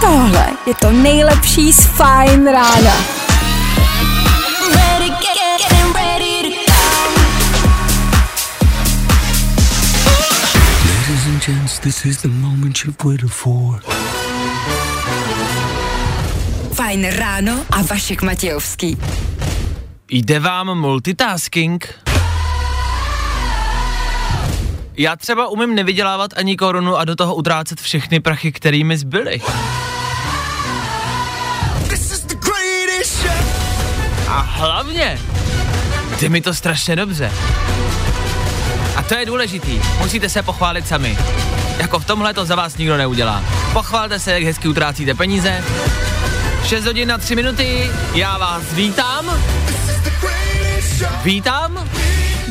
Tohle je to nejlepší z Fajn rána. Ladies and gents, this is the moment you've waited for. Fajn ráno a Vašek Matějovský. Jde vám multitasking? Já třeba umím nevydělávat ani korunu a do toho utrácet všechny prachy, který mi zbyly. A hlavně, jde mi to strašně dobře. A to je důležitý, musíte se pochválit sami. Jako v tomhle to za vás nikdo neudělá. Pochválte se, jak hezky utrácíte peníze. 6:03, já vás vítám.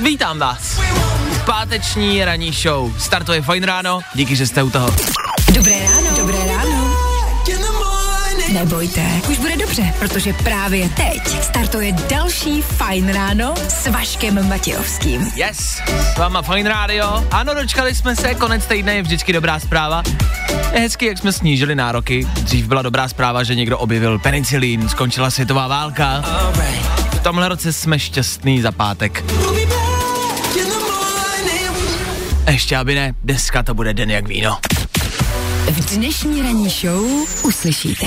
Vítám vás. Páteční ranní show. Startuje Fajn ráno, díky, že jste u toho. Dobré ráno. Nebojte, už bude dobře, protože právě teď startuje další Fajn ráno s Vaškem Matějovským. Yes, s váma Fajn rádio. Ano, dočkali jsme se, konec týdne je vždycky dobrá zpráva. Je hezky, jak jsme snížili nároky. Dřív byla dobrá zpráva, že někdo objevil penicilín, skončila světová válka. V tomhle roce jsme šťastný za pátek. Ještě aby ne, dneska to bude den jak víno. V dnešní ranní show uslyšíte.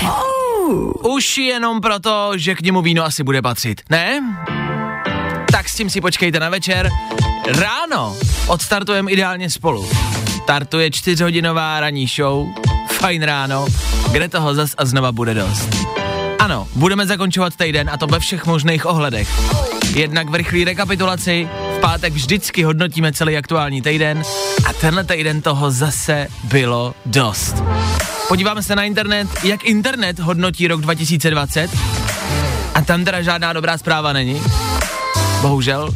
Už jenom proto, že k němu víno asi bude patřit, ne? Tak s tím si počkejte na večer. Ráno odstartujeme ideálně spolu. Startuje 4hodinová ranní show Fajn ráno, kde toho zas a znova bude dost. Ano, budeme zakončovat týden a to ve všech možných ohledech. Jednak v rychlý rekapitulaci, v pátek vždycky hodnotíme celý aktuální týden a tenhle týden toho zase bylo dost. Podíváme se na internet, jak internet hodnotí rok 2020 a tam teda žádná dobrá zpráva není. Bohužel,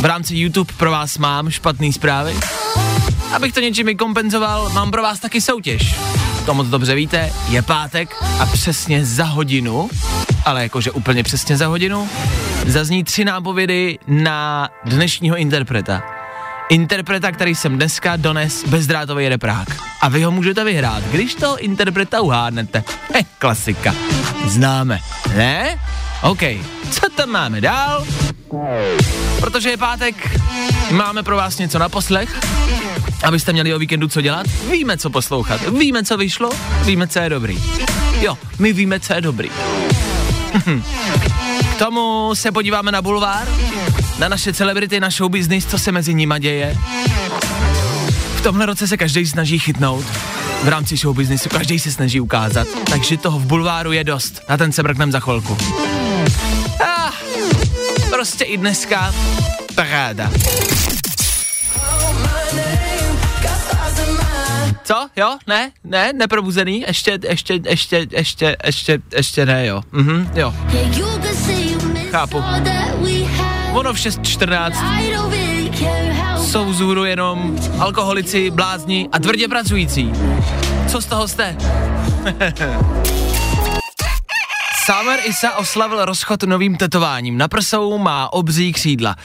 v rámci YouTube pro vás mám špatný zprávy. Abych to něčím i kompenzoval, mám pro vás taky soutěž. To moc dobře víte, je pátek a přesně za hodinu, ale jakože úplně přesně za hodinu, zazní 3 nápovědy na dnešního interpreta. Interpreta, který jsem dneska dones bezdrátový reprák. A vy ho můžete vyhrát, když toho interpreta uhádnete. Klasika. Známe. Ne? OK. Co tam máme dál? Protože je pátek, máme pro vás něco na poslech, abyste měli o víkendu co dělat. Víme, co poslouchat. Víme, co vyšlo. Víme, co je dobrý. Jo, my víme, co je dobrý. K tomu se podíváme na bulvár, na naše celebrity, na show business, co se mezi nima děje. V tomhle roce se každý snaží chytnout. V rámci show businessu každý se snaží ukázat. Takže toho v bulváru je dost. Na ten se mrknem za chvilku. Prostě i dneska paráda. Co? Jo? Ne? Neprobuzený? Ještě ne, jo. Jo. Chápu. Ono v 6:14 jsou vzhůru jenom alkoholici, blázni a tvrdě pracující. Co z toho jste? Samer Isa oslavil rozchod novým tetováním. Na prsou má obří křídla.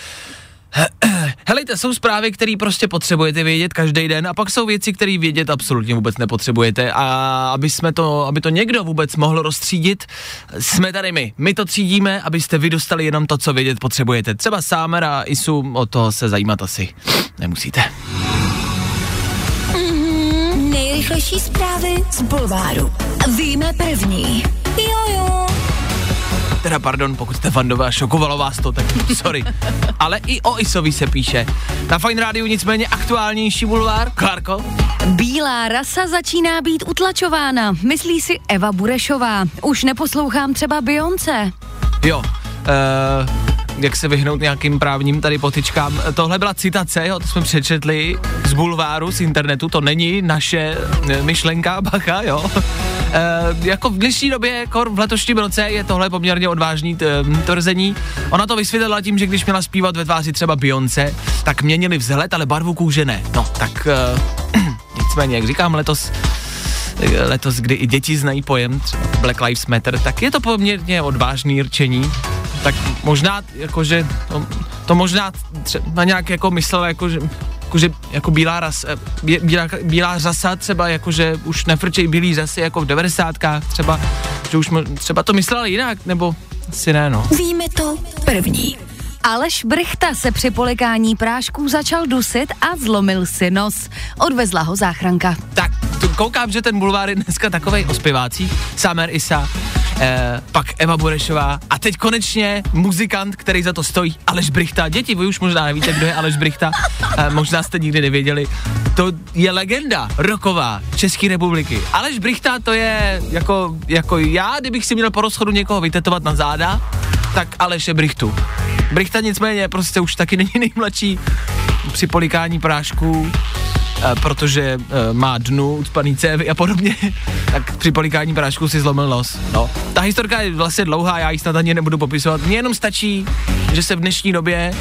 Helejte, jsou zprávy, které prostě potřebujete vědět každý den a pak jsou věci, které vědět absolutně vůbec nepotřebujete a aby to někdo vůbec mohl rozstřídit, jsme tady my. My to třídíme, abyste vy dostali jenom to, co vědět potřebujete. Třeba Sámer a Isu, o toho se zajímat asi nemusíte. Nejrychlejší zprávy z bulváru. Víme první. Jojo. Teda pardon, pokud jste fandové a šokovalo vás to, tak sorry. Ale i o Isovi se píše. Na Fajn rádiu nicméně aktuálnější bulvár. Klárko? Bílá rasa začíná být utlačována, myslí si Eva Burešová. Už neposlouchám třeba Beyoncé. Jo, jak se vyhnout nějakým právním tady potyčkám. Tohle byla citace, jo, to jsme přečetli z bulváru, z internetu, to není naše myšlenka, bacha, jo. Jako v dnešní době, kor v letošním roce je tohle poměrně odvážný tvrzení. Ona to vysvětlila tím, že když měla zpívat ve tváři třeba Beyoncé, tak měnili vzhled, ale barvu kůže ne. No, tak nicméně, jak říkám, letos, kdy i děti znají pojem Black Lives Matter, tak je to poměrně odvážný rčení. Tak možná, jakože, to možná na nějak jako myslel, jakože jakože jako bílá řasa třeba, jakože už nefrčej bílý řasy jako v 90kách třeba, že už třeba to mysleli jinak, nebo asi ne, no. Víme to první. Aleš Brichta se při polekání prášků začal dusit a zlomil si nos. Odvezla ho záchranka. Tak, koukám, že ten bulvár je dneska takovej o zpěvácích. Samer Isa, pak Eva Burešová a teď konečně muzikant, který za to stojí, Aleš Brichta. Děti, vy už možná nevíte, kdo je Aleš Brichta, možná jste nikdy nevěděli. To je legenda rocková České republiky. Aleš Brichta, to je jako já, kdybych si měl po rozchodu někoho vytetovat na záda, tak Aleše Brichtu. Brichta nicméně prostě už taky není nejmladší při polikání prášků, protože má dnu, ucpaný cévy a podobně, tak při polikání prášku si zlomil nos. No. Ta historka je vlastně dlouhá, já ji snad ani nebudu popisovat. Mně jenom stačí, že se v dnešní době,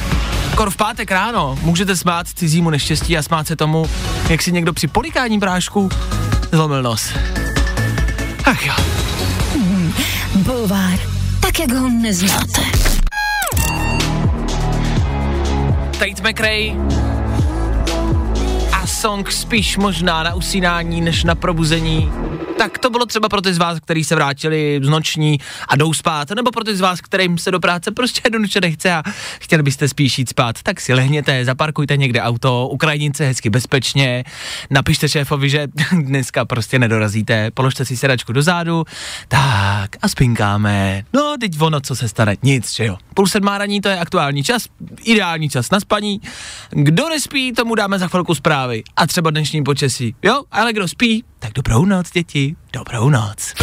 skoro v pátek ráno, můžete smát cizímu neštěstí a smát se tomu, jak si někdo při polikání prášku zlomil nos. Ach jo. Bulvár, tak jak ho neznáte. Tate McRae a song spíš možná na usínání než na probuzení. Tak to bylo třeba pro ty z vás, kteří se vrátili z noční a jdou spát, nebo pro ty z vás, kterým se do práce prostě jednoduše nechce a chtěli byste spíš jít spát, tak si lehněte, zaparkujte někde auto, u krajnice hezky bezpečně, napište šéfovi, že dneska prostě nedorazíte, položte si sedačku do zádu, tak a spinkáme. No, teď ono, co se stane, nic, že jo. 6:30 raní, to je aktuální čas, ideální čas na spaní. Kdo nespí, tomu dáme za chvilku zprávy a třeba dnešní počasí, jo, ale kdo spí, tak dobrou noc, děti, dobrou noc.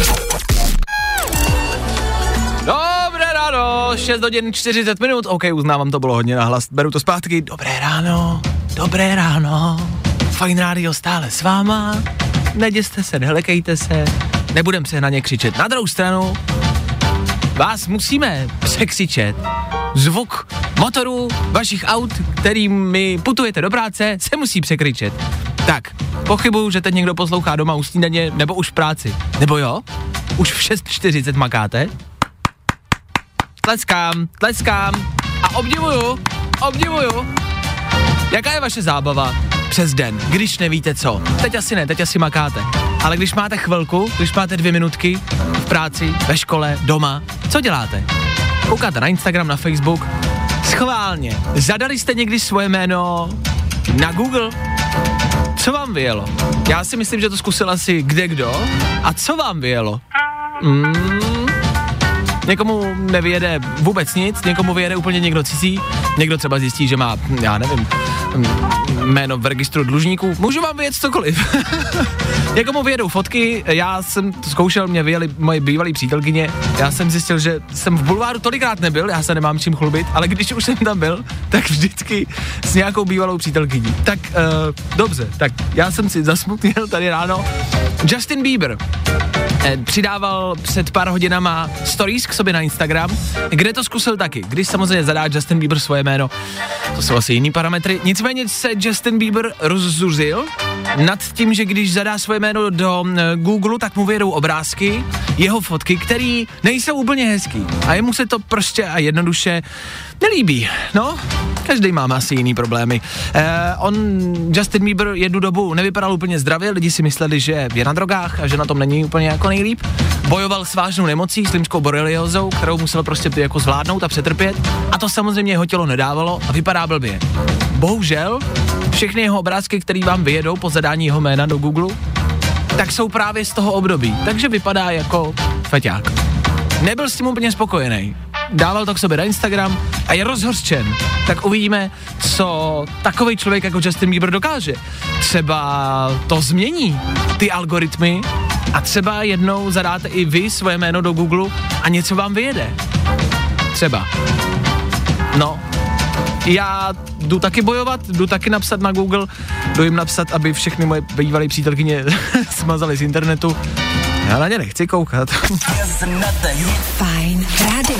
Dobré ráno, 6:40, ok, uznávám, to bylo hodně nahlas, beru to zpátky. Dobré ráno, Fajn rádio stále s váma, neděste se, nehlekejte se, nebudem se na ně křičet. Na druhou stranu, vás musíme překřičet. Zvuk motorů vašich aut, kterými putujete do práce, se musí překřičet. Tak, pochybuju, že teď někdo poslouchá doma u snídaně, nebo už v práci. Nebo jo? Už v 6:40 makáte? Tleskám a obdivuju. Jaká je vaše zábava přes den, když nevíte co? Teď asi ne, teď asi makáte. Ale když máte chvilku, když máte 2 minutky v práci, ve škole, doma, co děláte? Koukáte na Instagram, na Facebook? Schválně. Zadali jste někdy svoje jméno na Google? Co vám vyjelo? Já si myslím, že to zkusil asi kdekdo. A co vám vyjelo? Někomu nevyjede vůbec nic, někomu vyjede úplně někdo cizí, někdo třeba zjistí, že má, já nevím, jméno v registru dlužníků. Můžu vám vyjet cokoliv. Někomu vyjedou fotky, já jsem to zkoušel, mě vyjeli moje bývalý přítelkyně, já jsem zjistil, že jsem v bulváru tolikrát nebyl, já se nemám čím chlubit, ale když už jsem tam byl, tak vždycky s nějakou bývalou přítelkyní. Tak dobře, tak já jsem si zasmutnil tady ráno. Justin Bieber přidával před pár hodinama stories k sobě na Instagram, kde to zkusil taky, když samozřejmě zadá Justin Bieber svoje jméno, to jsou asi jiný parametry, nicméně se Justin Bieber rozzuřil nad tím, že když zadá svoje jméno do Google, tak mu vyjedou obrázky, jeho fotky, které nejsou úplně hezký a jemu se to prostě a jednoduše nelíbí, no. Každý máme asi jiný problémy. Justin Bieber jednu dobu nevypadal úplně zdravě, lidi si mysleli, že je na drogách a že na tom není úplně jako nejlíp. Bojoval s vážnou nemocí, s limskou boreliózou, kterou musel prostě jako zvládnout a přetrpět. A to samozřejmě jeho tělo nedávalo a vypadá blbě. Bohužel, všechny jeho obrázky, které vám vyjedou po zadání jeho jména do Google, tak jsou právě z toho období, takže vypadá jako feťák. Nebyl s tím úplně spokojený. Dával to k sobě na Instagram a je rozhořčen. Tak uvidíme, co takovej člověk jako Justin Bieber dokáže. Třeba to změní ty algoritmy a třeba jednou zadáte i vy svoje jméno do Google a něco vám vyjede. Třeba. No, já jdu taky bojovat, jdu taky napsat na Google, jdu jim napsat, aby všechny moje bývalé přítelkyně smazaly z internetu. Já na ně nechci koukat. Fajn rádio.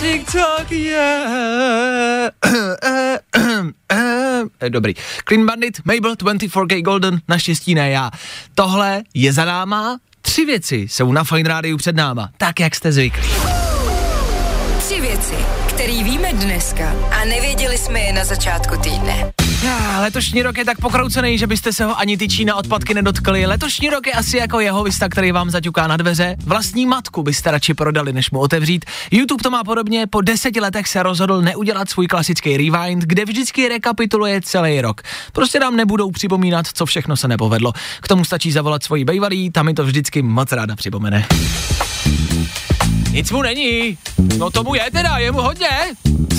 TikTok je... Dobrý. Clean Bandit, Mabel, 24K Golden, naštěstí ne já. Tohle je za náma. 3 věci jsou na Fajn rádiu před náma, tak jak jste zvyklí. 3 věci, který víme dneska a nevěděli jsme je na začátku týdne. Letošní rok je tak pokroucený, že byste se ho ani tyčí na odpadky nedotkli. Letošní rok je asi jako jeho vista, který vám zaťuká na dveře. Vlastní matku byste radši prodali, než mu otevřít. YouTube to má podobně, po 10 letech se rozhodl neudělat svůj klasický rewind, kde vždycky rekapituluje celý rok. Prostě nám nebudou připomínat, co všechno se nepovedlo. K tomu stačí zavolat svoji bejvalý, ta mi to vždycky moc ráda připomene. Nic mu není. No tomu je teda, je mu hodně.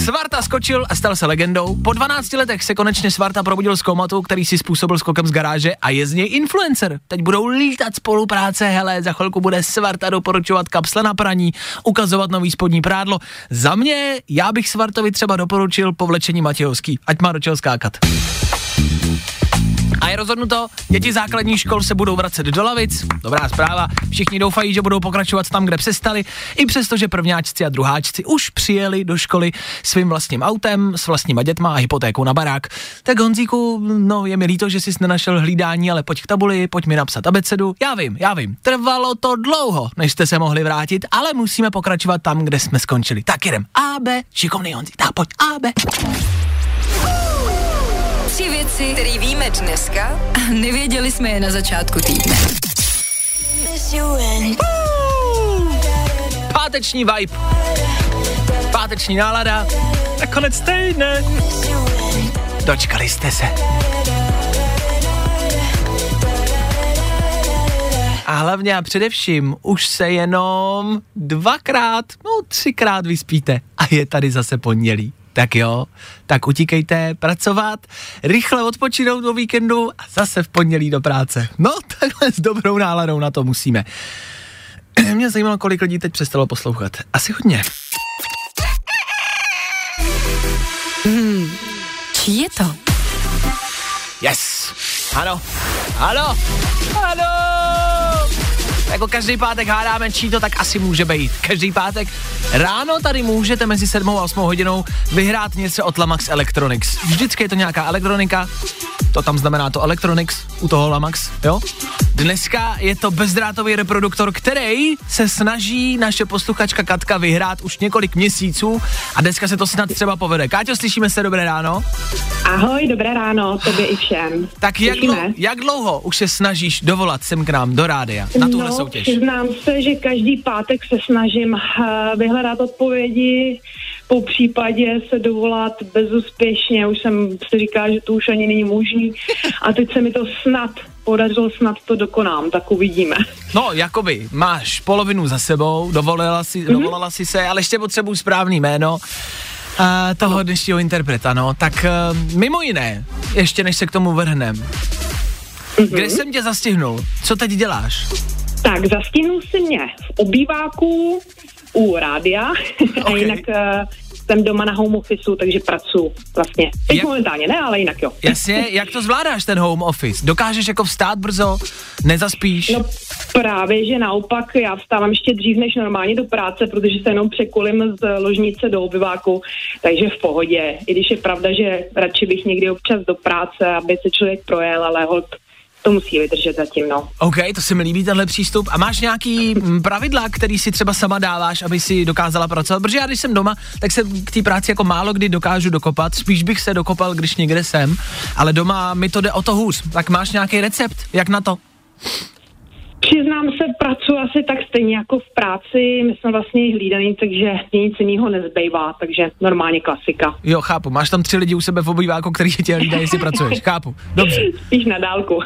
Svarta skočil a stal se legendou. Po 12 letech se konečně Svarta probudil z komatu, který si způsobil skokem z garáže a je z něj influencer. Teď budou lítat spolupráce, hele, za chvilku bude Svarta doporučovat kapsle na praní, ukazovat nový spodní prádlo. Za mě, já bych Svartovi třeba doporučil povlečení Matějovský, ať má do čeho skákat. A je rozhodnuto, děti základních škol se budou vracet do lavic, dobrá zpráva, všichni doufají, že budou pokračovat tam, kde přestali, i přesto, že prvňáčci a druháčci už přijeli do školy svým vlastním autem, s vlastníma dětma a hypotékou na barák. Tak Honzíku, no je mi líto, že jsi nenašel hlídání, ale pojď k tabuli, pojď mi napsat abecedu, já vím, trvalo to dlouho, než jste se mohli vrátit, ale musíme pokračovat tam, kde jsme skončili. Tak jdem, A, B, šikovný Honzí, tak pojď, A, B. Tři věci, které víme dneska a nevěděli jsme je na začátku týdne. Páteční vibe, páteční nálada, nakonec týdne. Dočkali jste se. A hlavně a především už se jenom 2x, 3x vyspíte a je tady zase pondělí. Tak jo, tak utíkejte pracovat, rychle odpočinout do víkendu a zase v pondělí do práce. No, takhle s dobrou náladou na to musíme. Mě zajímalo, kolik lidí teď přestalo poslouchat. Asi hodně. Čí je to? Yes! Ano! Jako každý pátek hádáme, čí to, tak asi může být. Každý pátek ráno tady můžete mezi 7 a 8 hodinou vyhrát něco od Lamax Electronics. Vždycky je to nějaká elektronika, to tam znamená to Electronics, u toho Lamax, jo? Dneska je to bezdrátový reproduktor, který se snaží naše posluchačka Katka vyhrát už několik měsíců a dneska se to snad třeba povede. Káťo, slyšíme se, dobré ráno. Ahoj, dobré ráno, tobě i všem. Tak jak dlouho už se snažíš dovolat sem k nám do rádia na tuhle soutěž? Přiznám se, že každý pátek se snažím vyhledat odpovědi, po případě se dovolat bezúspěšně, už jsem si říkala, že to už ani není možný a teď se mi to snad to dokonám, tak uvidíme. No, jakoby, máš polovinu za sebou, dovolala si se, ale ještě potřebuji správný jméno toho dnešního interpreta, no. Tak mimo jiné, ještě než se k tomu vrhnem, kde jsem tě zastihnul? Co teď děláš? Tak, zastihnul si mě v obýváku u rádia a jinak... Jsem doma na home officeu, takže pracuji vlastně. Teď momentálně ne, ale jinak jo. Jasně, jak to zvládáš ten home office? Dokážeš jako vstát brzo? Nezaspíš? No právě, že naopak já vstávám ještě dřív než normálně do práce, protože se jenom překolím z ložnice do obyváku, takže v pohodě. I když je pravda, že radši bych někdy občas do práce, aby se člověk projel, ale holt to musí vydržet zatím, no. OK, to se mi líbí tenhle přístup. A máš nějaký pravidla, který si třeba sama dáváš, aby si dokázala pracovat? Protože já, když jsem doma, tak se k té práci jako málo kdy dokážu dokopat. Spíš bych se dokopal, když někde jsem, ale doma mi to jde o to hůř. Tak máš nějaký recept, jak na to? Přiznám se, pracuji asi tak stejně jako v práci, my jsme vlastně hlídaný, takže nic jiného nezbývá, takže normálně klasika. Jo, chápu, máš tam 3 lidi u sebe v obýváku, který tě hlídají, jestli pracuješ, chápu, dobře. Spíš na dálku.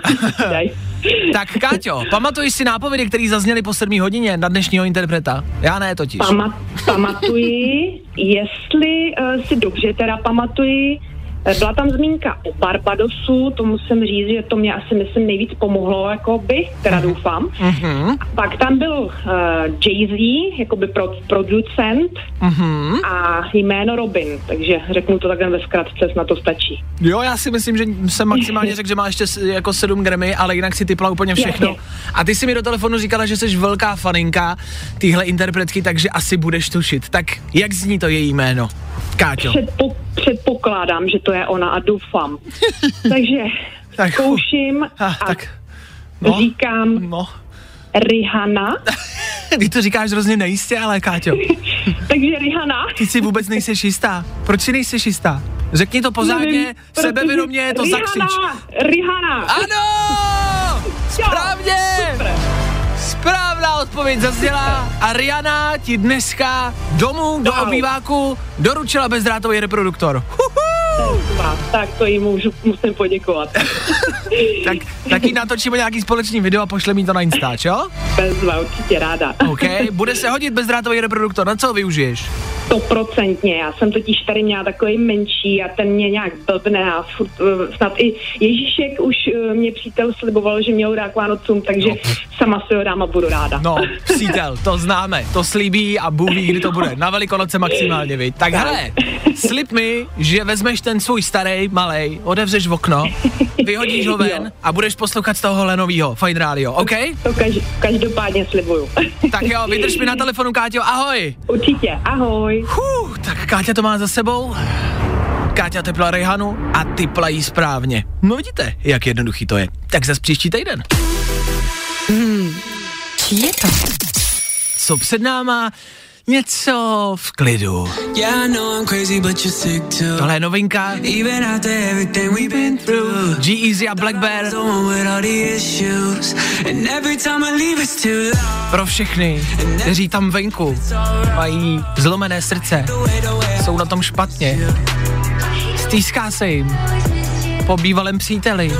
Tak Káťo, pamatuješ si nápovědy, které zazněly po 7 hodině na dnešního interpreta? Já ne totiž. Pamatuji, jestli si dobře teda pamatuji. Byla tam zmínka o Barbadosu, to musím říct, že to mě asi, myslím, nejvíc pomohlo, jakoby, teda doufám. Uh-huh. A pak tam byl Jay-Z, jakoby producent a jméno Robin, takže řeknu to takhle ve zkratce, snad to stačí. Jo, já si myslím, že jsem maximálně řekl, že má ještě jako 7 Grammy, ale jinak si typla úplně všechno. Jasně. A ty si mi do telefonu říkala, že jsi velká faninka týhle interpretky, takže asi budeš tušit. Tak jak zní to její jméno, Káťo? Předpokládám, že to je ona a doufám. Takže zkouším a říkám Rihanna. Ty to říkáš hrozně nejistě, ale Káťo. Takže Rihanna. Ty si vůbec nejseš jistá. Proč si nejseš jistá? Řekni to pořádně, sebevědomě je to zakřič. Rihanna. Ano! Správně! Správná odpověď zazněla a Rihanna ti dneska domů do obýváku doručila bezdrátový reproduktor. Tak to jí musím poděkovat. Tak jí natočíme nějaký společný video a pošle mi to na Instač, jo? Bezva, určitě ráda. OK, bude se hodit bezdrátový reproduktor, na co ho využiješ? 100%, já jsem totiž tady měla takový menší a ten mě nějak blbne a furt, snad i Ježíšek už mě přítel sliboval, že mě ho dá k Vánocům, takže sama si ho dám a budu ráda. No, přítel, to známe, to slíbí a Bůh ví, kdy to bude, na Velikonoce maximálně, viď? Tak hele, slib mi, že vezmeš ten svůj starý, malej, odevřeš v okno, vyhodíš ho ven a budeš poslouchat z toho Lenovýho, Fajn rádio, OK? To každopádně slibuju. Tak jo, vydrž mi na telefonu, Káťo, ahoj. Určitě, ahoj. Tak Káťa to má za sebou. Káťa tepla Rihanu a typla jí správně. No vidíte, jak jednoduchý to je. Tak zas příští týden. Je to? Co před náma? Něco v klidu. Tohle je novinka. G-Eazy a Black Bear. Pro všechny, kteří tam venku mají zlomené srdce, jsou na tom špatně, stýská se jim po bývalém příteli,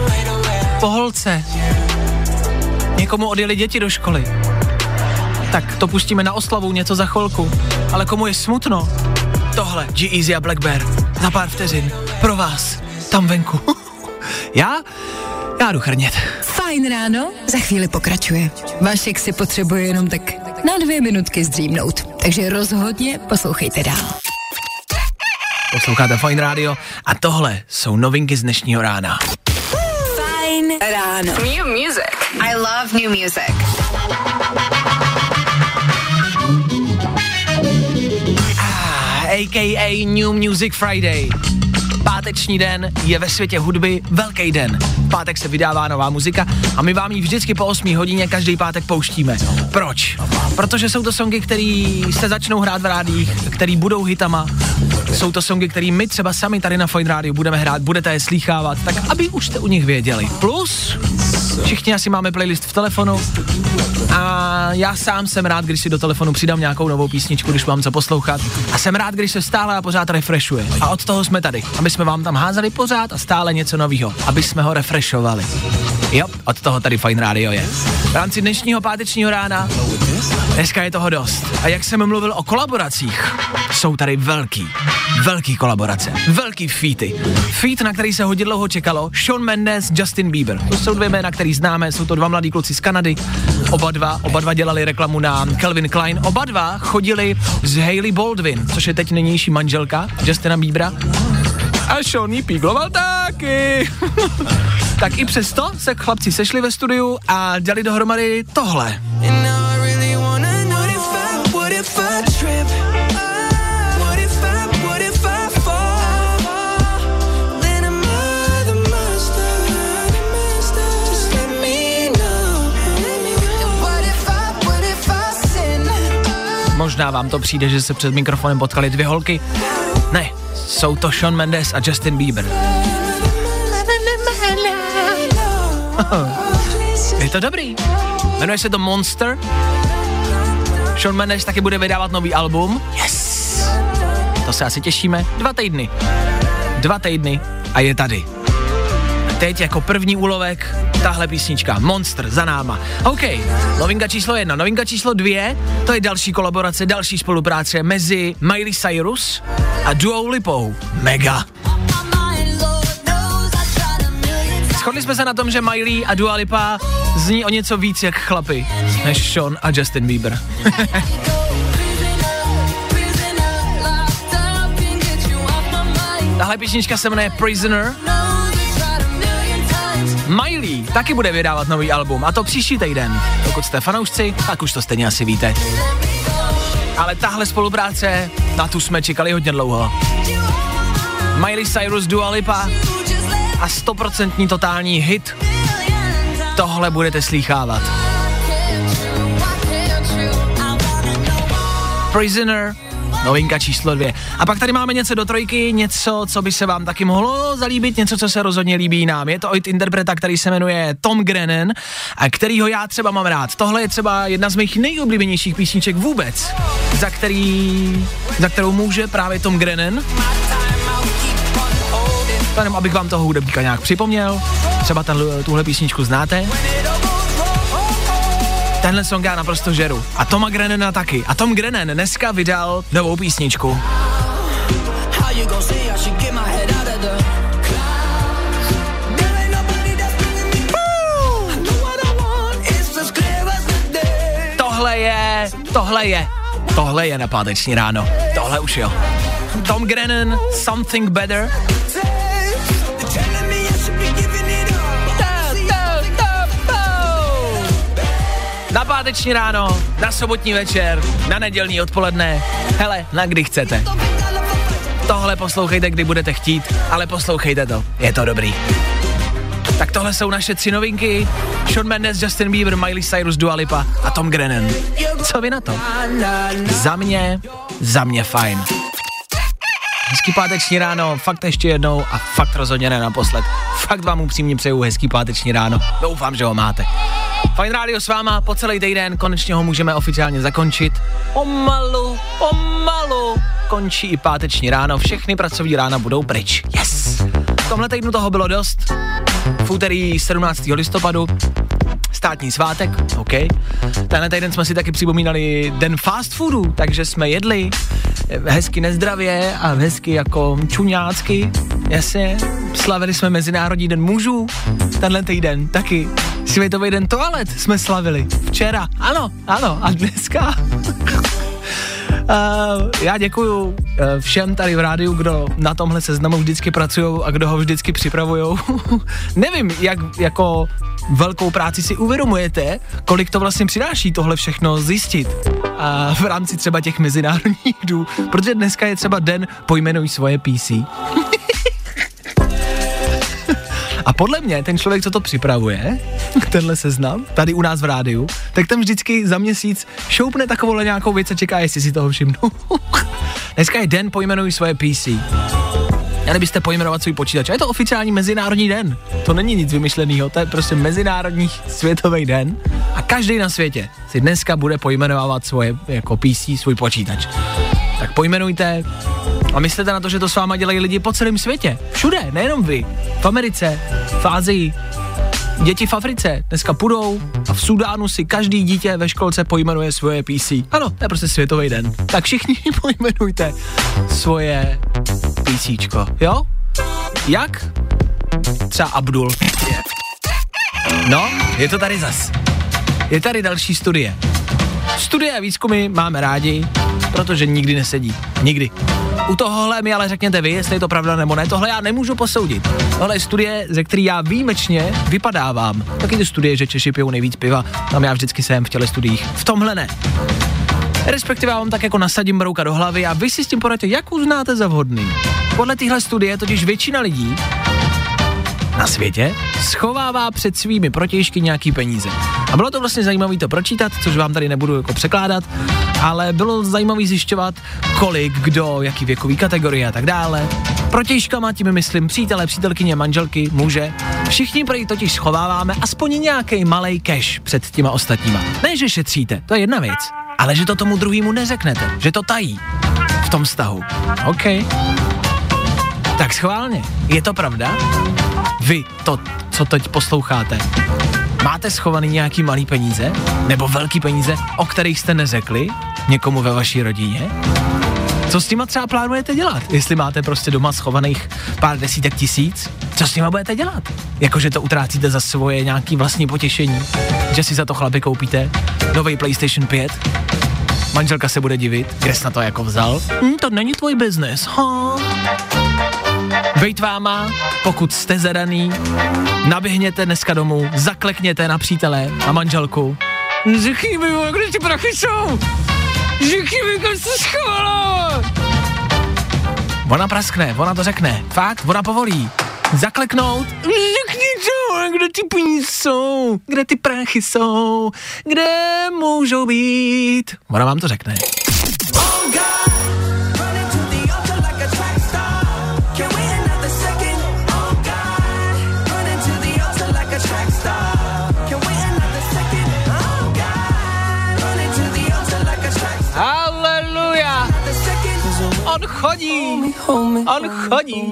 po holce, někomu odjeli děti do školy. Tak to pustíme na oslavu něco za chvilku. Ale komu je smutno? Tohle, G-Eazy a Black Bear. Za pár vteřin. Pro vás. Tam venku. Já jdu chrnět. Fajn ráno. Za chvíli pokračuje. Vašek si potřebuje jenom tak na 2 minutky zdřímnout. Takže rozhodně poslouchejte dál. Posloucháte Fajn rádio a tohle jsou novinky z dnešního rána. Fajn ráno. New music. I love new music. A.k.a. New Music Friday. Páteční den je ve světě hudby velký den. V pátek se vydává nová muzika a my vám ji vždycky po 8 hodině každý pátek pouštíme. Proč? Protože jsou to songy, které se začnou hrát v rádích, které budou hitama. Jsou to songy, které my třeba sami tady na Fine Radio budeme hrát, budete je slýchávat, tak aby už jste u nich věděli. Plus, všichni asi máme playlist v telefonu a já sám jsem rád, když si do telefonu přidám nějakou novou písničku, když mám co poslouchat a jsem rád, když se stále a pořád refreshuje. A od toho jsme tady, aby jsme vám tam házeli pořád a stále něco novýho, aby jsme ho refreshovali. Jo, od toho tady Fine Radio je. V rámci dnešního pátečního rána dneska je toho dost. A jak jsem mluvil o kolaboracích, jsou tady velký kolaborace, velký featy. Feat, na který se hodně dlouho čekalo, Shawn Mendes, Justin Bieber. To jsou dvě jména, který známe, jsou to dva mladí kluci z Kanady. Oba dva dělali reklamu na Calvin Klein. Oba dva chodili s Hailey Baldwin, což je teď nynější manželka Justina Biebera. A Shawn jí pígloval taky. Tak i přesto se chlapci sešli ve studiu a dělali dohromady tohle. Možná vám to přijde, že se před mikrofonem potkali dvě holky. Ne, jsou to Shawn Mendes a Justin Bieber. Je to dobrý. Jmenuje se to Monster. Shawn Mendes taky bude vydávat nový album. Yes! To se asi těšíme. 2 týdny. 2 týdny a je tady. Teď jako první úlovek tahle písnička, Monster, za náma. OK, novinka číslo 1, novinka číslo 2, to je další kolaborace, další spolupráce mezi Miley Cyrus a Duou Lipou. Mega. Shodli jsme se na tom, že Miley a Dua Lipa zní o něco víc jak chlapi, než Shawn a Justin Bieber. Tahle písnička se jmenuje Prisoner. Miley taky bude vydávat nový album a to příští týden. Pokud jste fanoušci, tak už to stejně asi víte. Ale tahle spolupráce, na tu jsme čekali hodně dlouho. Miley Cyrus, Dua Lipa a 100% totální hit. Tohle budete slýchávat. Prisoner, novinka číslo 2. A pak tady máme něco do trojky, něco, co by se vám taky mohlo zalíbit, něco, co se rozhodně líbí nám. Je to od interpreta, který se jmenuje Tom Grennan, a kterýho já třeba mám rád. Tohle je třeba jedna z mých nejoblíbenějších písniček vůbec, za kterou může právě Tom Grennan. Jenom abych vám toho hudebníka nějak připomněl, třeba tuhle písničku znáte. Tenhle song já naprosto žeru. A Toma Grennana taky. A Tom Grennan dneska vydal novou písničku. Tohle je na páteční ráno. Tohle už jo. Tom Grennan, Something Better. Na páteční ráno, na sobotní večer, na nedělní odpoledne, hele, na kdy chcete. Tohle poslouchejte, kdy budete chtít, ale poslouchejte to, je to dobrý. Tak tohle jsou naše 3 novinky, Shawn Mendes, Justin Bieber, Miley Cyrus, Dua Lipa a Tom Grennan. Co vy na to? Za mě fajn. Hezký páteční ráno, fakt ještě jednou a fakt rozhodně ne naposled. Fakt vám upřímně přeju hezký páteční ráno, doufám, že ho máte. Fajn rádio s váma po celý týden, konečně ho můžeme oficiálně zakončit. Pomalu končí i páteční ráno, všechny pracovní rána budou pryč. Yes! V tomhle týdnu toho bylo dost. V úterý 17. listopadu státní svátek, OK. Tenhle týden jsme si taky připomínali den fast foodu, takže jsme jedli hezky nezdravě a hezky jako čuňácky. Jasně, slavili jsme Mezinárodní den mužů, tenhle týden taky. Světový den toalet jsme slavili včera, ano, a dneska. Já děkuju všem tady v rádiu, kdo na tomhle seznamu vždycky pracují a kdo ho vždycky připravují. Nevím, jak jako velkou práci si uvědomujete, kolik to vlastně přináší tohle všechno zjistit v rámci třeba těch mezinárodních dnů, protože dneska je třeba den pojmenuj svoje PC. A podle mě ten člověk, co to připravuje, tenhle seznam, tady u nás v rádiu, tak tam vždycky za měsíc šoupne takovouhle nějakou věc a čeká, jestli si toho všimnou. Dneska je den pojmenuj svoje PC. Měli byste pojmenovat svůj počítač. A je to oficiální mezinárodní den. To není nic vymyšlenýho, to je prostě mezinárodní světový den. A každý na světě si dneska bude pojmenovávat svoje jako PC, svůj počítač. Tak pojmenujte a myslete na to, že to s váma dělají lidi po celém světě. Všude, nejenom vy. V Americe, v Asii, děti v Africe dneska půjdou a v Sudánu si každý dítě ve školce pojmenuje svoje PC. Ano, to je prostě světový den. Tak všichni pojmenujte svoje PCčko, jo? Jak? Třeba Abdul. No, je to tady zas. Je tady další studie. Studie a výzkumy máme rádi, protože nikdy nesedí. Nikdy. U tohohle mi ale řekněte vy, jestli je to pravda nebo ne, tohle já nemůžu posoudit. Tohle je studie, ze který já výjimečně vypadávám. Taky ty studie, že Češi pijou nejvíc piva, tam já vždycky jsem v těle studiích. V tomhle ne. Respektive já vám tak jako nasadím brouka do hlavy a vy si s tím poradíte, jak uznáte za vhodný. Podle téhle studie totiž většina lidí na světě schovává před svými protějšky nějaký peníze. A bylo to vlastně zajímavé to pročítat, což vám tady nebudu jako překládat, ale bylo zajímavé zjišťovat, kolik, kdo, jaký věkový kategorie a tak dále. Protějškama tím myslím přítele, přítelkyně, manželky, muže. Všichni prý totiž schováváme aspoň nějaký malej cash před těma ostatníma. Ne, že šetříte, to je jedna věc, ale že to tomu druhému neřeknete, že to tají v tom vztahu. OK. Tak schválně, je to pravda? Vy, to, co teď posloucháte, máte schovaný nějaký malý peníze? Nebo velký peníze, o kterých jste neřekli někomu ve vaší rodině? Co s nima třeba plánujete dělat? Jestli máte prostě doma schovaných pár desítek tisíc, co s nima budete dělat? Jakože to utrácíte za svoje nějaké vlastní potěšení? Že si za to chlapi koupíte novej PlayStation 5? Manželka se bude divit, kde jsi na to jako vzal? To není tvůj biznes, ha? Bejt váma, pokud jste zadaný, naběhněte dneska domů, zaklekněte na přítele, na manželku. Řekni mi, kde ty prachy jsou? Řekni mi, kam jsi schovala? Ona praskne, ona to řekne, fakt, ona povolí. Zakleknout, řekni to, kde ty peníze jsou, kde ty prachy jsou, kde můžou být. Ona vám to řekne. chodí, on chodí.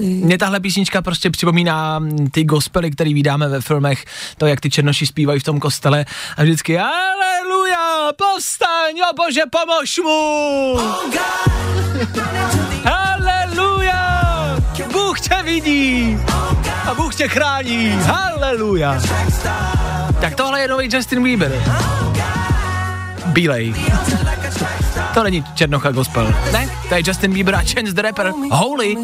Mě tahle písnička prostě připomíná ty gospely, který vídáme ve filmech, to, jak ty černoši zpívají v tom kostele a vždycky Aleluja, povstaň, o Bože, pomož mu. Aleluja, Bůh tě vidí a Bůh tě chrání. Haleluja. Tak tohle je nový Justin Bieber. Bílej. To není černocha gospel. Ne, to je Justin Bieber a Chance the Rapper. Holy.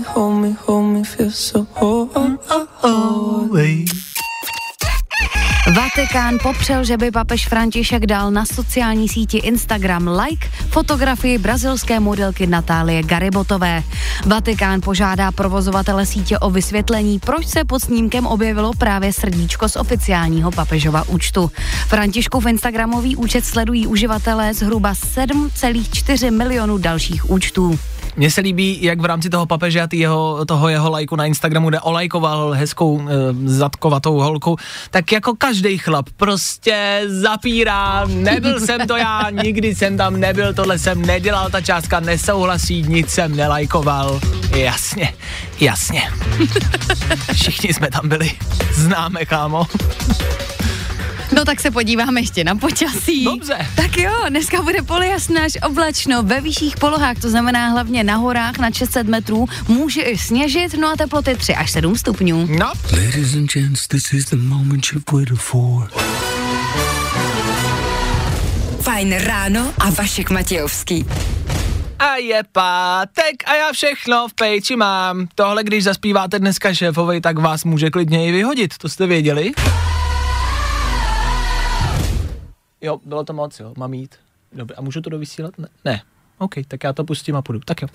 Vatikán popřel, že by papež František dal na sociální síti Instagram like fotografii brazilské modelky Natálie Garibotové. Vatikán požádá provozovatele sítě o vysvětlení, proč se pod snímkem objevilo právě srdíčko z oficiálního papežova účtu. Františkův instagramový účet sledují uživatelé zhruba 7,4 milionu dalších účtů. Mně se líbí, jak v rámci toho papeže a toho jeho lajku na Instagramu, kde olajkoval hezkou zadkovatou holku, tak jako každý chlap prostě zapírá, nebyl jsem to já, nikdy jsem tam nebyl, tohle jsem nedělal, ta částka nesouhlasí, nic jsem nelajkoval. Jasně, jasně. Všichni jsme tam byli, známe, kámo. No tak se podíváme ještě na počasí. Dobře. Tak jo, dneska bude polojasno až oblačno ve vyšších polohách, to znamená hlavně na horách nad 600 metrů, může i sněžit, no a teploty 3 až 7 stupňů. No. Ladies and gents, this is the moment you've waited for. Fajn ráno a Vašek Matějovský. A je pátek a já všechno v péči mám. Tohle, když zaspíváte dneska šéfovej, tak vás může klidně i vyhodit, to jste věděli? Jo, bylo to moc, jo, mám jít. Dobře, a můžu to dovysílat? Ne. Ne. OK, tak já to pustím a půjdu. Tak jo.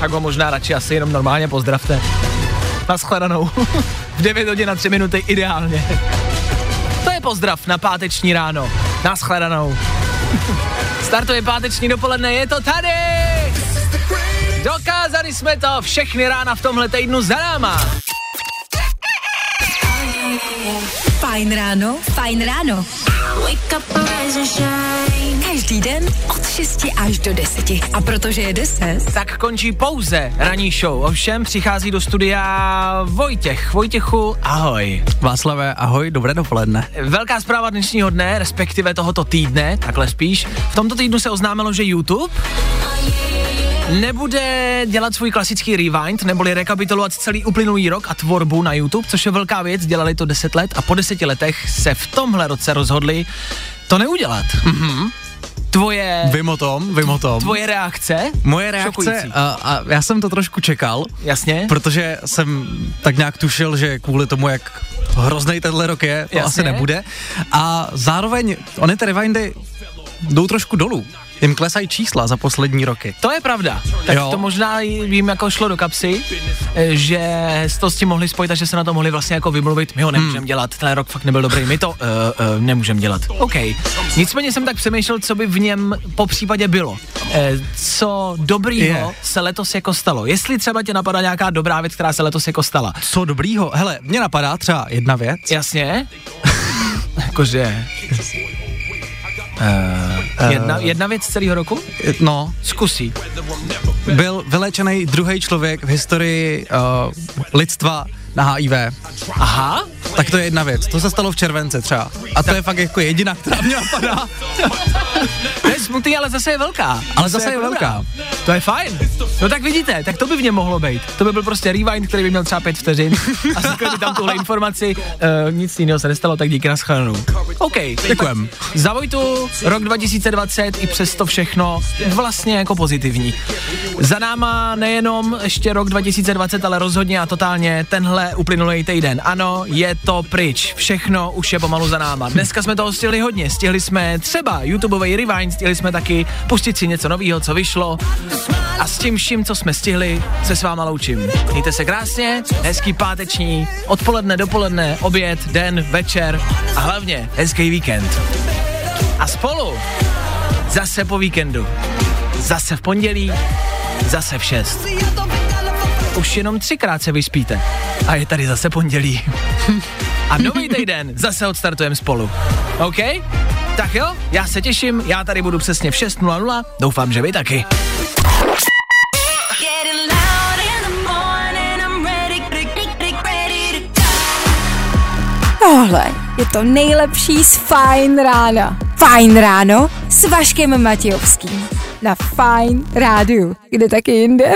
Tak ho možná radši asi jenom normálně pozdravte. Naschledanou. V 9:03 ideálně. To je pozdrav na páteční ráno. Naschledanou. Startuje páteční dopoledne, je to tady! Dokázali jsme to, všechny rána v tomhle týdnu za náma. Fajn ráno každý den od 6 až do 10 a protože je 10, tak končí pouze ranní show, ovšem přichází do studia Vojtěch. Vojtěchu, ahoj. Václave, ahoj, dobré dopoledne. Velká zpráva dnešního dne, respektive tohoto týdne, takhle spíš. V tomto týdnu se oznámilo, že YouTube nebude dělat svůj klasický rewind, neboli rekapitulovat celý uplynulý rok a tvorbu na YouTube, což je velká věc, dělali to 10 let a po 10 letech se v tomhle roce rozhodli to neudělat. Mm-hmm. Tvoje... Vím o tom. Tvoje reakce? Moje reakce? A já jsem to trošku čekal. Jasně. Protože jsem tak nějak tušil, že kvůli tomu, jak hroznej tenhle rok je, to asi nebude. A zároveň ony ty rewindy jdou trošku dolů. Jim klesají čísla za poslední roky. To je pravda. Tak jo. To možná jim jako šlo do kapsy, že to s tím mohli spojit a že se na to mohli vlastně jako vymluvit. My ho nemůžeme dělat, ten rok fakt nebyl dobrý, my to nemůžeme dělat. OK. Nicméně jsem tak přemýšlel, co by v něm po případě bylo. Co dobrýho se letos jako stalo. Jestli třeba tě napadá nějaká dobrá věc, která se letos jako stala. Co dobrýho? Hele, mě napadá třeba jedna věc. Jasně. Jakože... Jedna věc celého roku? No. Zkusí. Byl vyléčený druhý člověk v historii lidstva na HIV. Aha. Tak to je jedna věc. To se stalo v červenci třeba. A to je fakt jako jediná, která mě napadá. To je smutný, ale zase je velká. Ale zase je velká. To je fajn. No tak vidíte, tak to by v něm mohlo být. To by byl prostě rewind, který by měl třeba 5 vteřin. A zkali by tam tuhle informaci. Nic jiného se nestalo, tak díky na shledanou. OK. Děkujem. Za Vojtu, rok 2020 i přesto všechno vlastně jako pozitivní. Za náma nejenom ještě rok 2020, ale rozhodně a totálně tenhle uplynulý týden. Ano, je to pryč. Všechno už je pomalu za náma. Dneska jsme toho stihli hodně. Stihli jsme třeba YouTubeový rewind, stihli jsme taky pustit si něco nového, co vyšlo. A s tím vším, co jsme stihli, se s váma loučím. Mějte se krásně, hezký páteční, odpoledne, dopoledne, oběd, den, večer a hlavně hezký víkend. A spolu zase po víkendu. Zase v pondělí, zase v 6. už jenom 3krát se vyspíte. A je tady zase pondělí. A nový týden zase odstartujeme spolu. OK? Tak jo, já se těším, já tady budu přesně v 6:00, doufám, že vy taky. Tohle je to nejlepší z Fajn rána. Fajn ráno s Vaškem Matějovským. Na Fajn rádiu, kde taky jinde.